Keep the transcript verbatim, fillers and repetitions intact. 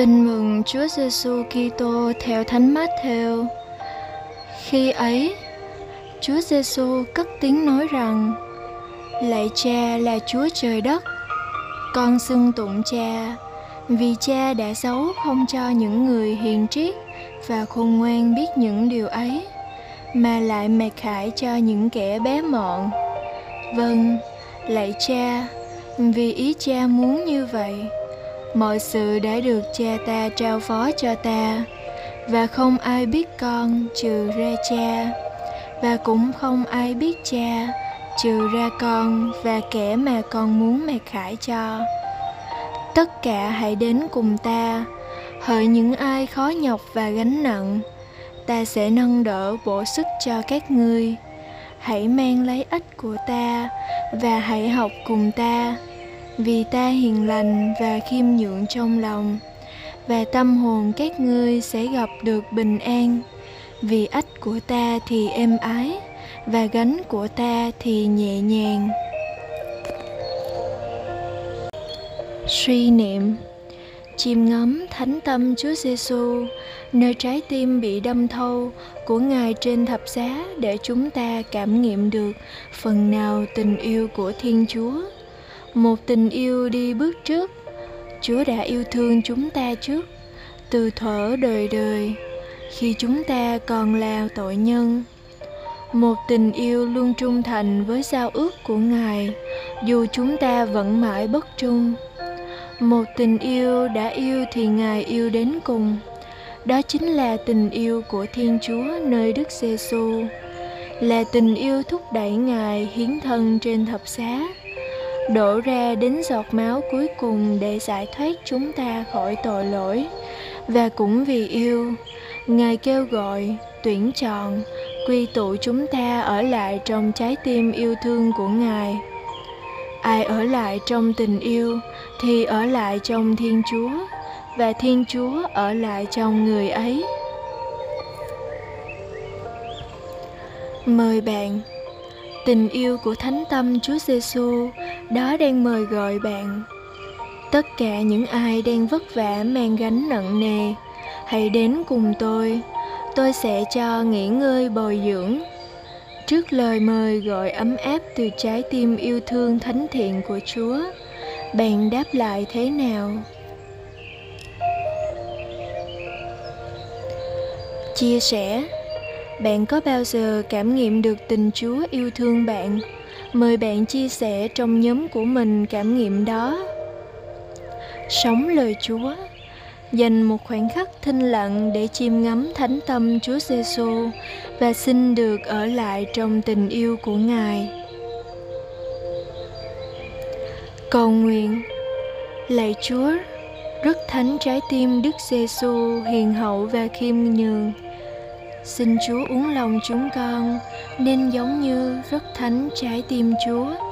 Tin mừng Chúa Giêsu Kitô theo Thánh Matthêu. Khi ấy, Chúa Giêsu cất tiếng nói rằng: Lạy Cha là Chúa trời đất, con xưng tụng Cha, vì Cha đã giấu không cho những người hiền triết và khôn ngoan biết những điều ấy, mà lại mặc khải cho những kẻ bé mọn. Vâng, lạy Cha, vì ý Cha muốn như vậy. Mọi sự đã được Cha ta trao phó cho ta, và không ai biết con trừ ra Cha, và cũng không ai biết Cha trừ ra con và kẻ mà con muốn mặc khải cho. Tất cả hãy đến cùng ta, hỡi những ai khó nhọc và gánh nặng, ta sẽ nâng đỡ bổ sức cho các ngươi. Hãy mang lấy ích của ta và hãy học cùng ta, vì ta hiền lành và khiêm nhượng trong lòng, và tâm hồn các ngươi sẽ gặp được bình an. Vì ách của ta thì êm ái, và gánh của ta thì nhẹ nhàng. Suy niệm, chiêm ngắm Thánh Tâm Chúa Giêsu, nơi trái tim bị đâm thâu của Ngài trên thập giá, để chúng ta cảm nghiệm được phần nào tình yêu của Thiên Chúa. Một tình yêu đi bước trước. Chúa đã yêu thương chúng ta trước, từ thuở đời đời, khi chúng ta còn là tội nhân. Một tình yêu luôn trung thành với giao ước của Ngài, dù chúng ta vẫn mãi bất trung. Một tình yêu đã yêu thì Ngài yêu đến cùng. Đó chính là tình yêu của Thiên Chúa nơi Đức Giêsu, là tình yêu thúc đẩy Ngài hiến thân trên thập giá, đổ ra đến giọt máu cuối cùng để giải thoát chúng ta khỏi tội lỗi. Và cũng vì yêu, Ngài kêu gọi, tuyển chọn, quy tụ chúng ta ở lại trong trái tim yêu thương của Ngài. Ai ở lại trong tình yêu thì ở lại trong Thiên Chúa, và Thiên Chúa ở lại trong người ấy. Mời bạn, tình yêu của Thánh Tâm Chúa Giêsu đó đang mời gọi bạn. Tất cả những ai đang vất vả mang gánh nặng nề, hãy đến cùng tôi, tôi sẽ cho nghỉ ngơi bồi dưỡng. Trước lời mời gọi ấm áp từ trái tim yêu thương thánh thiện của Chúa, bạn đáp lại thế nào? Chia sẻ. Bạn có bao giờ cảm nghiệm được tình Chúa yêu thương bạn? Mời bạn chia sẻ trong nhóm của mình cảm nghiệm đó. Sống lời Chúa. Dành một khoảnh khắc thinh lặng để chiêm ngắm Thánh Tâm Chúa Giêsu và xin được ở lại trong tình yêu của Ngài. Cầu nguyện. Lạy Chúa, rất thánh trái tim Đức Giêsu hiền hậu và khiêm nhường, xin Chúa uốn lòng chúng con nên giống như rất thánh trái tim Chúa.